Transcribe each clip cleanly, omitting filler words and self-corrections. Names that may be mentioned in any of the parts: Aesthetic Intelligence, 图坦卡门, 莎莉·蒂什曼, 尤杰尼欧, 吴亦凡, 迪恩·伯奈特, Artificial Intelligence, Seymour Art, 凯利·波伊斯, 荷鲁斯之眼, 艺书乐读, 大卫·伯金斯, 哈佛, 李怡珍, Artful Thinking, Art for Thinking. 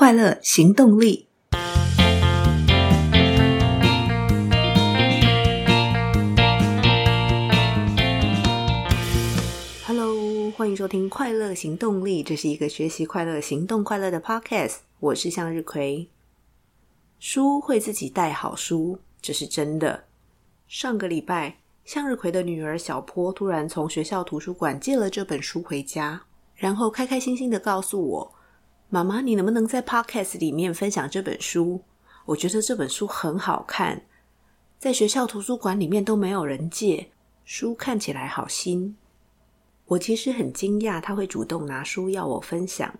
快乐行动力。Hello， 欢迎收听快乐行动力，这是一个学习快乐、行动快乐的 podcast。我是向日葵。书会自己带好书，这是真的。上个礼拜，向日葵的女儿小坡突然从学校图书馆借了这本书回家，然后开开心心地告诉我，妈妈，你能不能在 podcast 里面分享这本书？我觉得这本书很好看，在学校图书馆里面都没有人借，书看起来好新。我其实很惊讶她会主动拿书要我分享，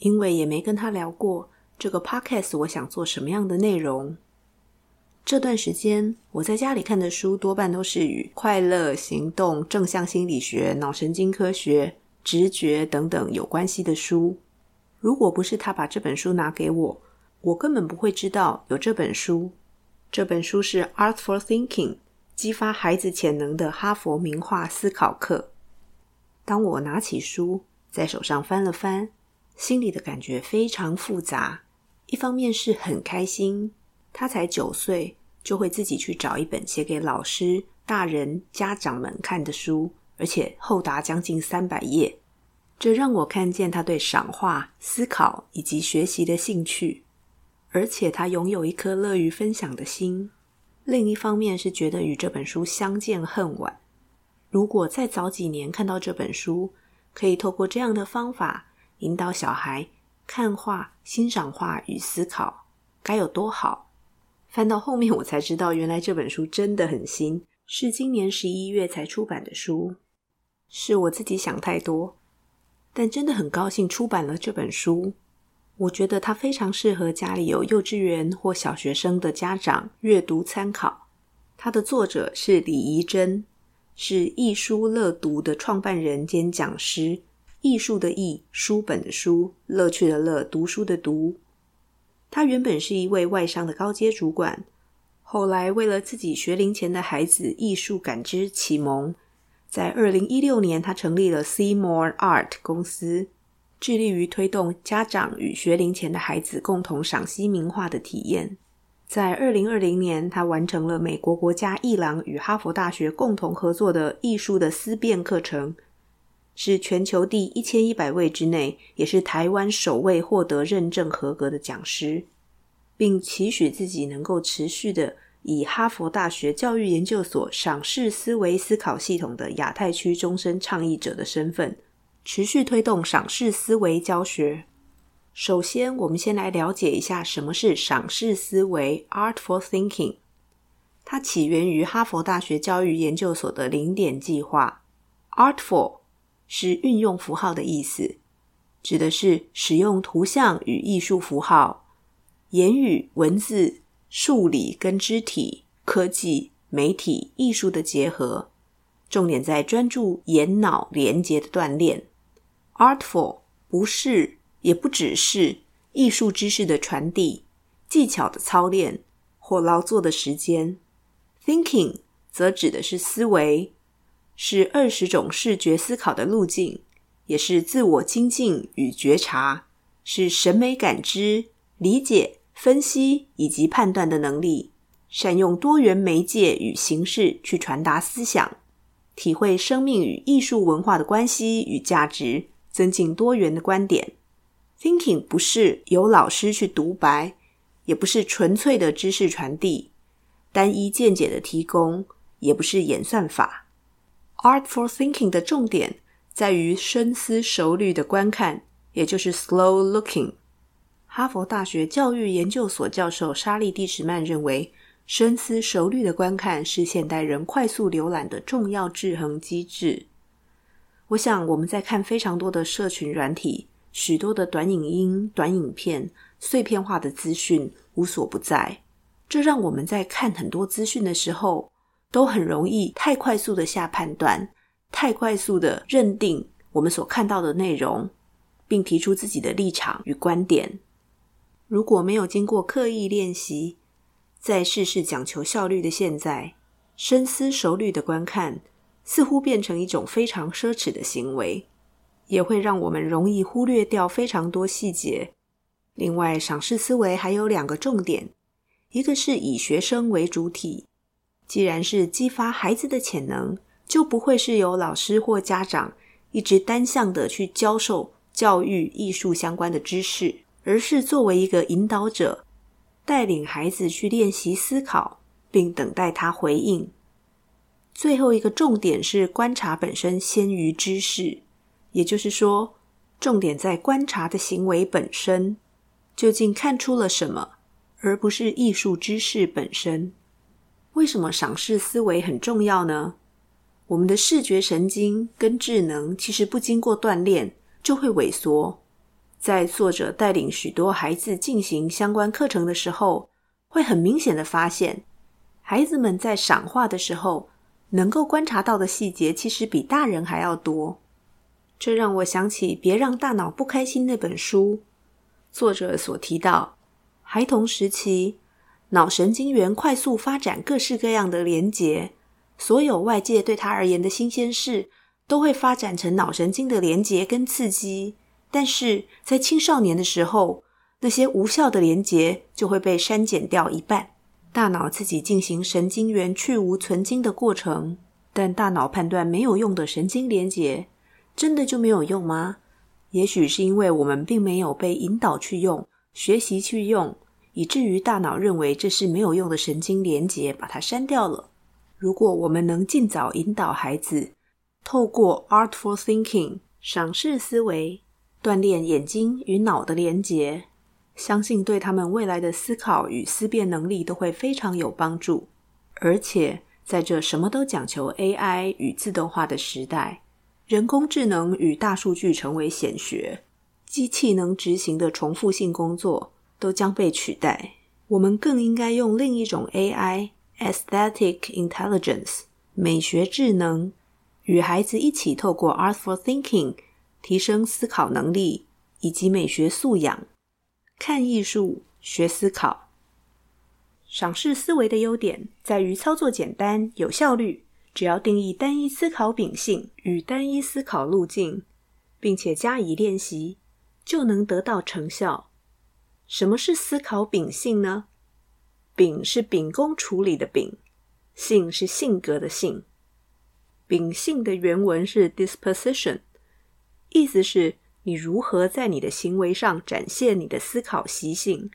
因为也没跟她聊过这个 podcast 我想做什么样的内容。这段时间我在家里看的书多半都是与快乐、行动、正向心理学、脑神经科学、直觉等等有关系的书。如果不是他把这本书拿给我，我根本不会知道有这本书。这本书是 Art for Thinking， 激发孩子潜能的哈佛名画思考课。当我拿起书，在手上翻了翻，心里的感觉非常复杂。一方面是很开心，他才9岁，就会自己去找一本写给老师、大人、家长们看的书，而且厚达将近300页。这让我看见他对赏画、思考以及学习的兴趣，而且他拥有一颗乐于分享的心。另一方面是觉得与这本书相见恨晚，如果再早几年看到这本书，可以透过这样的方法引导小孩看画、欣赏画与思考，该有多好。翻到后面我才知道，原来这本书真的很新，是今年11月才出版的书。是我自己想太多，但真的很高兴出版了这本书。我觉得它非常适合家里有幼稚园或小学生的家长阅读参考。它的作者是李怡珍，是艺书乐读的创办人兼讲师，艺术的艺，书本的书，乐趣的乐，读书的读。他原本是一位外商的高阶主管，后来为了自己学龄前的孩子艺术感知启蒙，在2016年他成立了 Seymour Art 公司，致力于推动家长与学龄前的孩子共同赏析名画的体验。在2020年他完成了美国国家艺廊与哈佛大学共同合作的艺术的思辨课程，是全球第1100位之内，也是台湾首位获得认证合格的讲师，并期许自己能够持续的以哈佛大学教育研究所赏识思维思考系统的亚太区终身倡议者的身份，持续推动赏识思维教学。首先，我们先来了解一下什么是赏识思维 Artful Thinking。 它起源于哈佛大学教育研究所的零点计划。 Artful 是运用符号的意思，指的是使用图像与艺术符号、言语、文字、数理跟肢体、科技、媒体、艺术的结合，重点在专注眼脑连结的锻炼。 Artful 不是，也不只是艺术知识的传递、技巧的操练或劳作的时间。 Thinking 则指的是思维，是20种视觉思考的路径，也是自我精进与觉察，是审美感知、理解、分析以及判断的能力，善用多元媒介与形式去传达思想，体会生命与艺术文化的关系与价值，增进多元的观点。 Thinking 不是由老师去独白，也不是纯粹的知识传递，单一见解的提供，也不是演算法。 Artful Thinking 的重点在于深思熟虑的观看，也就是 slow looking。哈佛大学教育研究所教授莎莉·蒂什曼认为，深思熟虑的观看是现代人快速浏览的重要制衡机制。我想我们在看非常多的社群软体，许多的短影音、短影片、碎片化的资讯无所不在，这让我们在看很多资讯的时候，都很容易太快速的下判断，太快速的认定我们所看到的内容，并提出自己的立场与观点。如果没有经过刻意练习，在事事讲求效率的现在，深思熟虑的观看似乎变成一种非常奢侈的行为，也会让我们容易忽略掉非常多细节，另外，赏识思维还有两个重点，一个是以学生为主体，既然是激发孩子的潜能，就不会是由老师或家长一直单向的去教授教育艺术相关的知识，而是作为一个引导者，带领孩子去练习思考，并等待他回应。最后一个重点是观察本身先于知识，也就是说，重点在观察的行为本身，究竟看出了什么，而不是艺术知识本身。为什么赏识思维很重要呢？我们的视觉神经跟智能其实不经过锻炼就会萎缩。在作者带领许多孩子进行相关课程的时候，会很明显的发现，孩子们在赏画的时候能够观察到的细节其实比大人还要多。这让我想起《别让大脑不开心》那本书，作者所提到，孩童时期脑神经元快速发展各式各样的连结，所有外界对他而言的新鲜事都会发展成脑神经的连结跟刺激，但是在青少年的时候，那些无效的连结就会被删减掉一半。大脑自己进行神经元去无存菁的过程，但大脑判断没有用的神经连结，真的就没有用吗？也许是因为我们并没有被引导去用，学习去用，以至于大脑认为这是没有用的神经连结，把它删掉了。如果我们能尽早引导孩子，透过 Artful Thinking 赏识思维，锻炼眼睛与脑的连结，相信对他们未来的思考与思辨能力都会非常有帮助。而且在这什么都讲求 AI 与自动化的时代，人工智能与大数据成为显学，机器能执行的重复性工作都将被取代。我们更应该用另一种 AI Aesthetic Intelligence 美学智能，与孩子一起透过 Artful Thinking 提升思考能力以及美学素养，看艺术学思考。赏识思维的优点在于操作简单有效率，只要定义单一思考秉性与单一思考路径，并且加以练习，就能得到成效。什么是思考秉性呢？秉是秉公处理的秉，性是性格的性。秉性的原文是 disposition， 意思是你如何在你的行为上展现你的思考习性。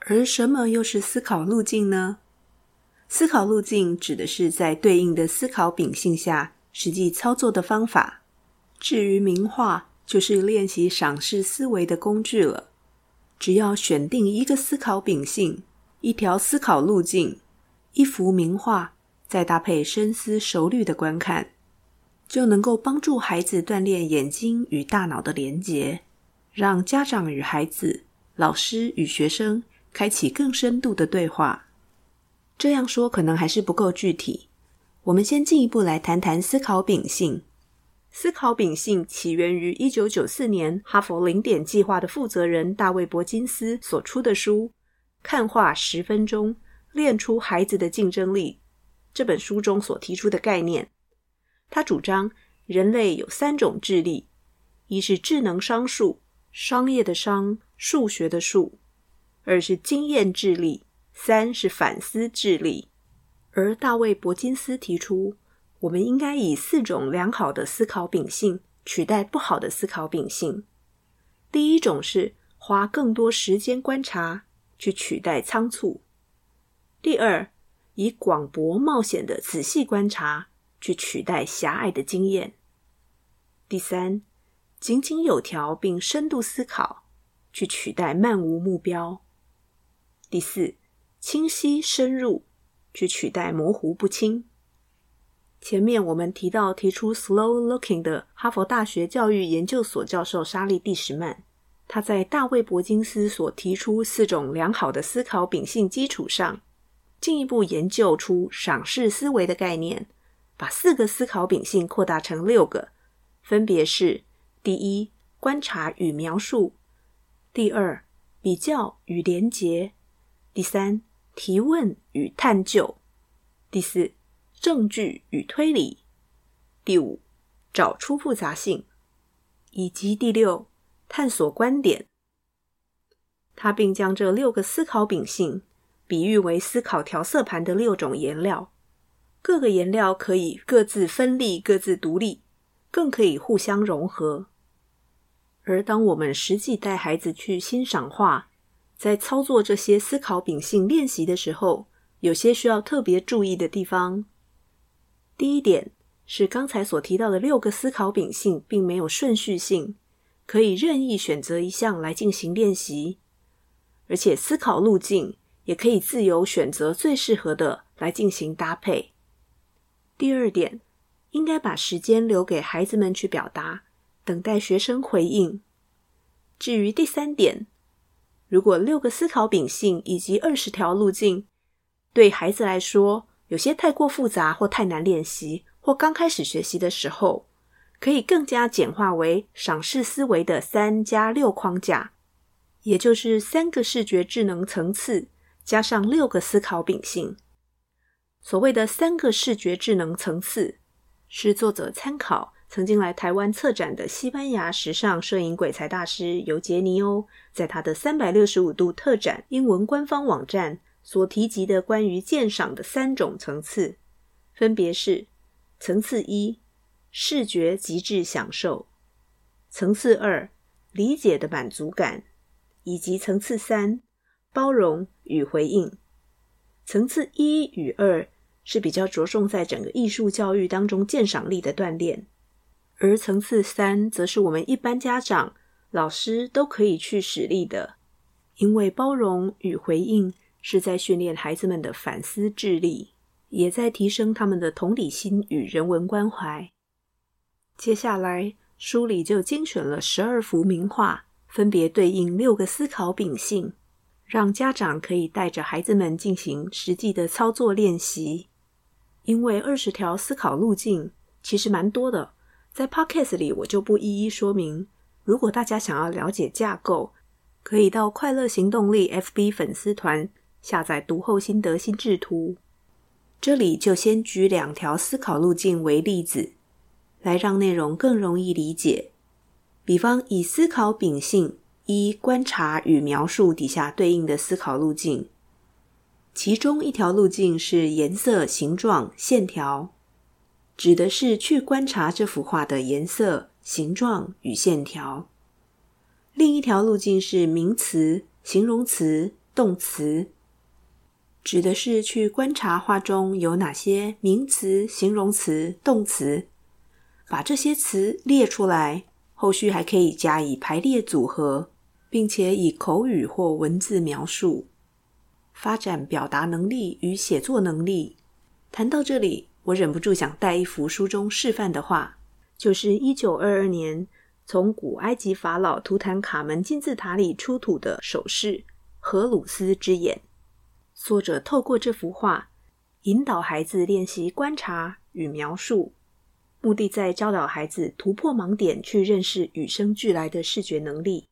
而什么又是思考路径呢？思考路径指的是在对应的思考秉性下实际操作的方法。至于名画，就是练习赏识思维的工具了。只要选定一个思考秉性，一条思考路径，一幅名画，再搭配深思熟虑的观看，就能够帮助孩子锻炼眼睛与大脑的连结，让家长与孩子，老师与学生开启更深度的对话。这样说可能还是不够具体，我们先进一步来谈谈思考秉性。思考秉性起源于1994年哈佛零点计划的负责人大卫·伯金斯所出的书看画10分钟，练出孩子的竞争力。这本书中所提出的概念，他主张人类有3种智力，一是智能商数，商业的商，数学的数；二是经验智力；三是反思智力。而大卫·伯金斯提出，我们应该以4种良好的思考秉性取代不好的思考秉性。第一种是花更多时间观察，去取代仓促。第二，以广博冒险的仔细观察，去取代狭隘的经验。第三，井井有条并深度思考，去取代漫无目标。第四，清晰深入，去取代模糊不清。前面我们提到提出 slow looking 的哈佛大学教育研究所教授莎莉·蒂什曼，他在大卫·伯金斯所提出4种良好的思考秉性基础上，进一步研究出赏识思维的概念，把4个思考秉性扩大成6个，分别是：第一，观察与描述；第二，比较与连结；第三，提问与探究；第四，证据与推理；第五，找出复杂性；以及第六，探索观点。他并将这6个思考秉性比喻为思考调色盘的6种颜料，各个颜料可以各自分立、各自独立，更可以互相融合。而当我们实际带孩子去欣赏画，在操作这些思考秉性练习的时候，有些需要特别注意的地方。第一点是刚才所提到的6个思考秉性并没有顺序性，可以任意选择一项来进行练习，而且思考路径也可以自由选择最适合的来进行搭配。第二点，应该把时间留给孩子们去表达，等待学生回应。至于第三点，如果6个思考秉性以及20条路径对孩子来说有些太过复杂或太难练习，或刚开始学习的时候，可以更加简化为赏识思维的3+6框架，也就是3个视觉智能层次加上6个思考秉性。所谓的3个视觉智能层次是作者参考曾经来台湾策展的西班牙时尚摄影鬼才大师尤杰尼欧在他的365度特展英文官方网站所提及的关于鉴赏的3种层次，分别是层次1视觉极致享受，层次2理解的满足感，以及层次3包容与回应。层次1与2是比较着重在整个艺术教育当中鉴赏力的锻炼，而层次3则是我们一般家长、老师都可以去使力的，因为包容与回应是在训练孩子们的反思智力，也在提升他们的同理心与人文关怀。接下来，书里就精选了12幅名画，分别对应6个思考秉性，让家长可以带着孩子们进行实际的操作练习。因为20条思考路径其实蛮多的，在 podcast 里我就不一一说明，如果大家想要了解架构，可以到快乐行动力 FB 粉丝团下载读后心得心智图。这里就先举2条思考路径为例子，来让内容更容易理解。比方以思考秉性1观察与描述底下对应的思考路径，其中1条路径是颜色、形状、线条，指的是去观察这幅画的颜色、形状与线条。另1条路径是名词、形容词、动词，指的是去观察画中有哪些名词、形容词、动词，把这些词列出来，后续还可以加以排列组合，并且以口语或文字描述，发展表达能力与写作能力。谈到这里，我忍不住想带一幅书中示范的画，就是1922年从古埃及法老图坦卡门金字塔里出土的首饰荷鲁斯之眼。作者透过这幅画引导孩子练习观察与描述，目的在教导孩子突破盲点，去认识与生俱来的视觉能力。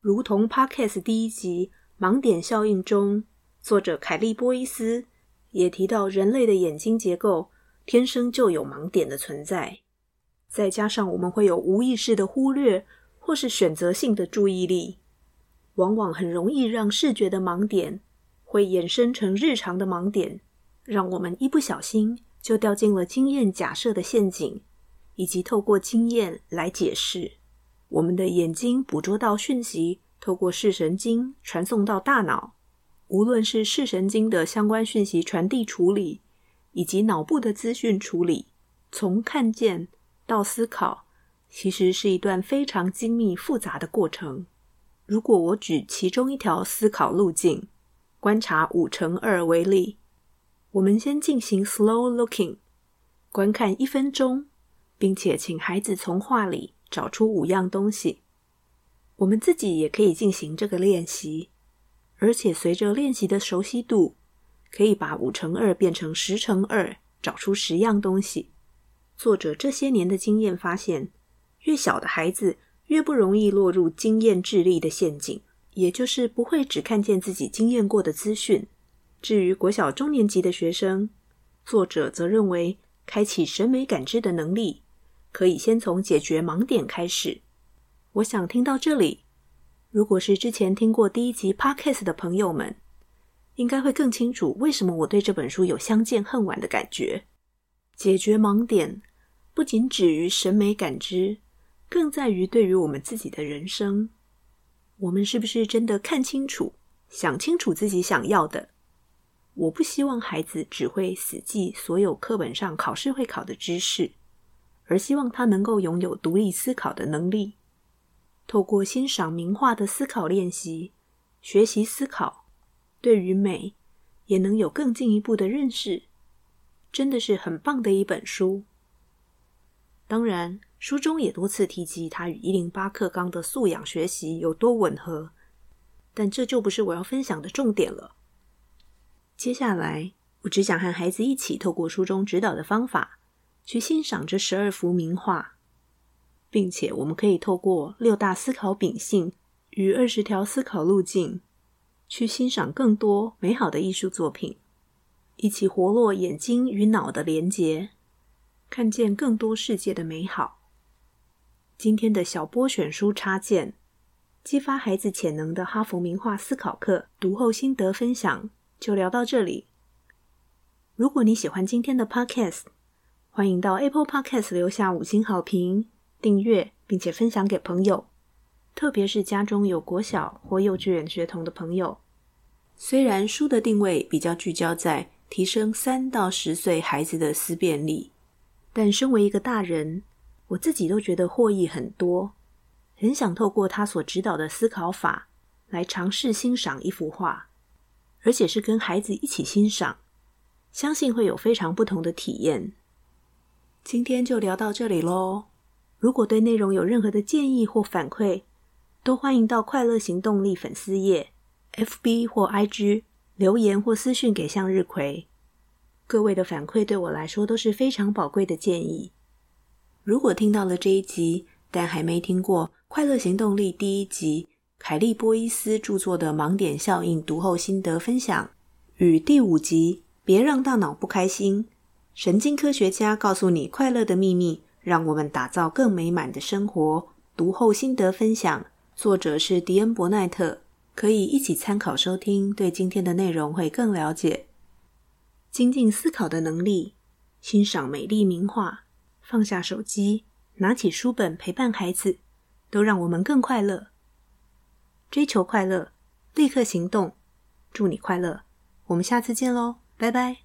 如同 Podcast 第1集盲点效应中，作者凯利波伊斯也提到人类的眼睛结构天生就有盲点的存在，再加上我们会有无意识的忽略或是选择性的注意力，往往很容易让视觉的盲点会衍生成日常的盲点，让我们一不小心就掉进了经验假设的陷阱，以及透过经验来解释。我们的眼睛捕捉到讯息，透过视神经传送到大脑，无论是视神经的相关讯息传递处理，以及脑部的资讯处理，从看见到思考，其实是一段非常精密复杂的过程。如果我举其中1条思考路径观察5×2为例，我们先进行 slow looking 观看1分钟，并且请孩子从画里找出5样东西。我们自己也可以进行这个练习，而且随着练习的熟悉度，可以把5×2变成10×2，找出10样东西。作者这些年的经验发现，越小的孩子越不容易落入经验智力的陷阱，也就是不会只看见自己经验过的资讯。至于国小中年级的学生，作者则认为开启审美感知的能力可以先从解决盲点开始。我想听到这里，如果是之前听过第一集 Podcast 的朋友们，应该会更清楚为什么我对这本书有相见恨晚的感觉。解决盲点不仅止于审美感知，更在于对于我们自己的人生，我们是不是真的看清楚、想清楚自己想要的。我不希望孩子只会死记所有课本上考试会考的知识，而希望他能够拥有独立思考的能力。透过欣赏名画的思考练习，学习思考，对于美也能有更进一步的认识，真的是很棒的一本书。当然，书中也多次提及它与108课纲的素养学习有多吻合，但这就不是我要分享的重点了。接下来，我只想和孩子一起透过书中指导的方法，去欣赏这12幅名画，并且我们可以透过6大思考秉性与20条思考路径，去欣赏更多美好的艺术作品，一起活络眼睛与脑的连结，看见更多世界的美好。今天的小波选书插件，激发孩子潜能的哈佛名画思考课读后心得分享就聊到这里。如果你喜欢今天的 Podcast， 欢迎到 Apple Podcast 留下5星好评、订阅，并且分享给朋友，特别是家中有国小或幼稚园学童的朋友。虽然书的定位比较聚焦在提升3到10岁孩子的思辨力，但身为一个大人，我自己都觉得获益很多，很想透过他所指导的思考法来尝试欣赏一幅画，而且是跟孩子一起欣赏，相信会有非常不同的体验。今天就聊到这里咯。如果对内容有任何的建议或反馈，都欢迎到快乐行动力粉丝页 FB 或 IG 留言或私讯给向日葵。各位的反馈对我来说都是非常宝贵的建议。如果听到了这一集，但还没听过《快乐行动力》第1集凯利·波伊斯著作的《盲点效应》读后心得分享，与第5集《别让大脑不开心》，神经科学家告诉你快乐的秘密，让我们打造更美满的生活读后心得分享，作者是迪恩·伯奈特，可以一起参考收听，对今天的内容会更了解。精进思考的能力，欣赏美丽名画，放下手机，拿起书本陪伴孩子，都让我们更快乐。追求快乐，立刻行动，祝你快乐，我们下次见咯，拜拜。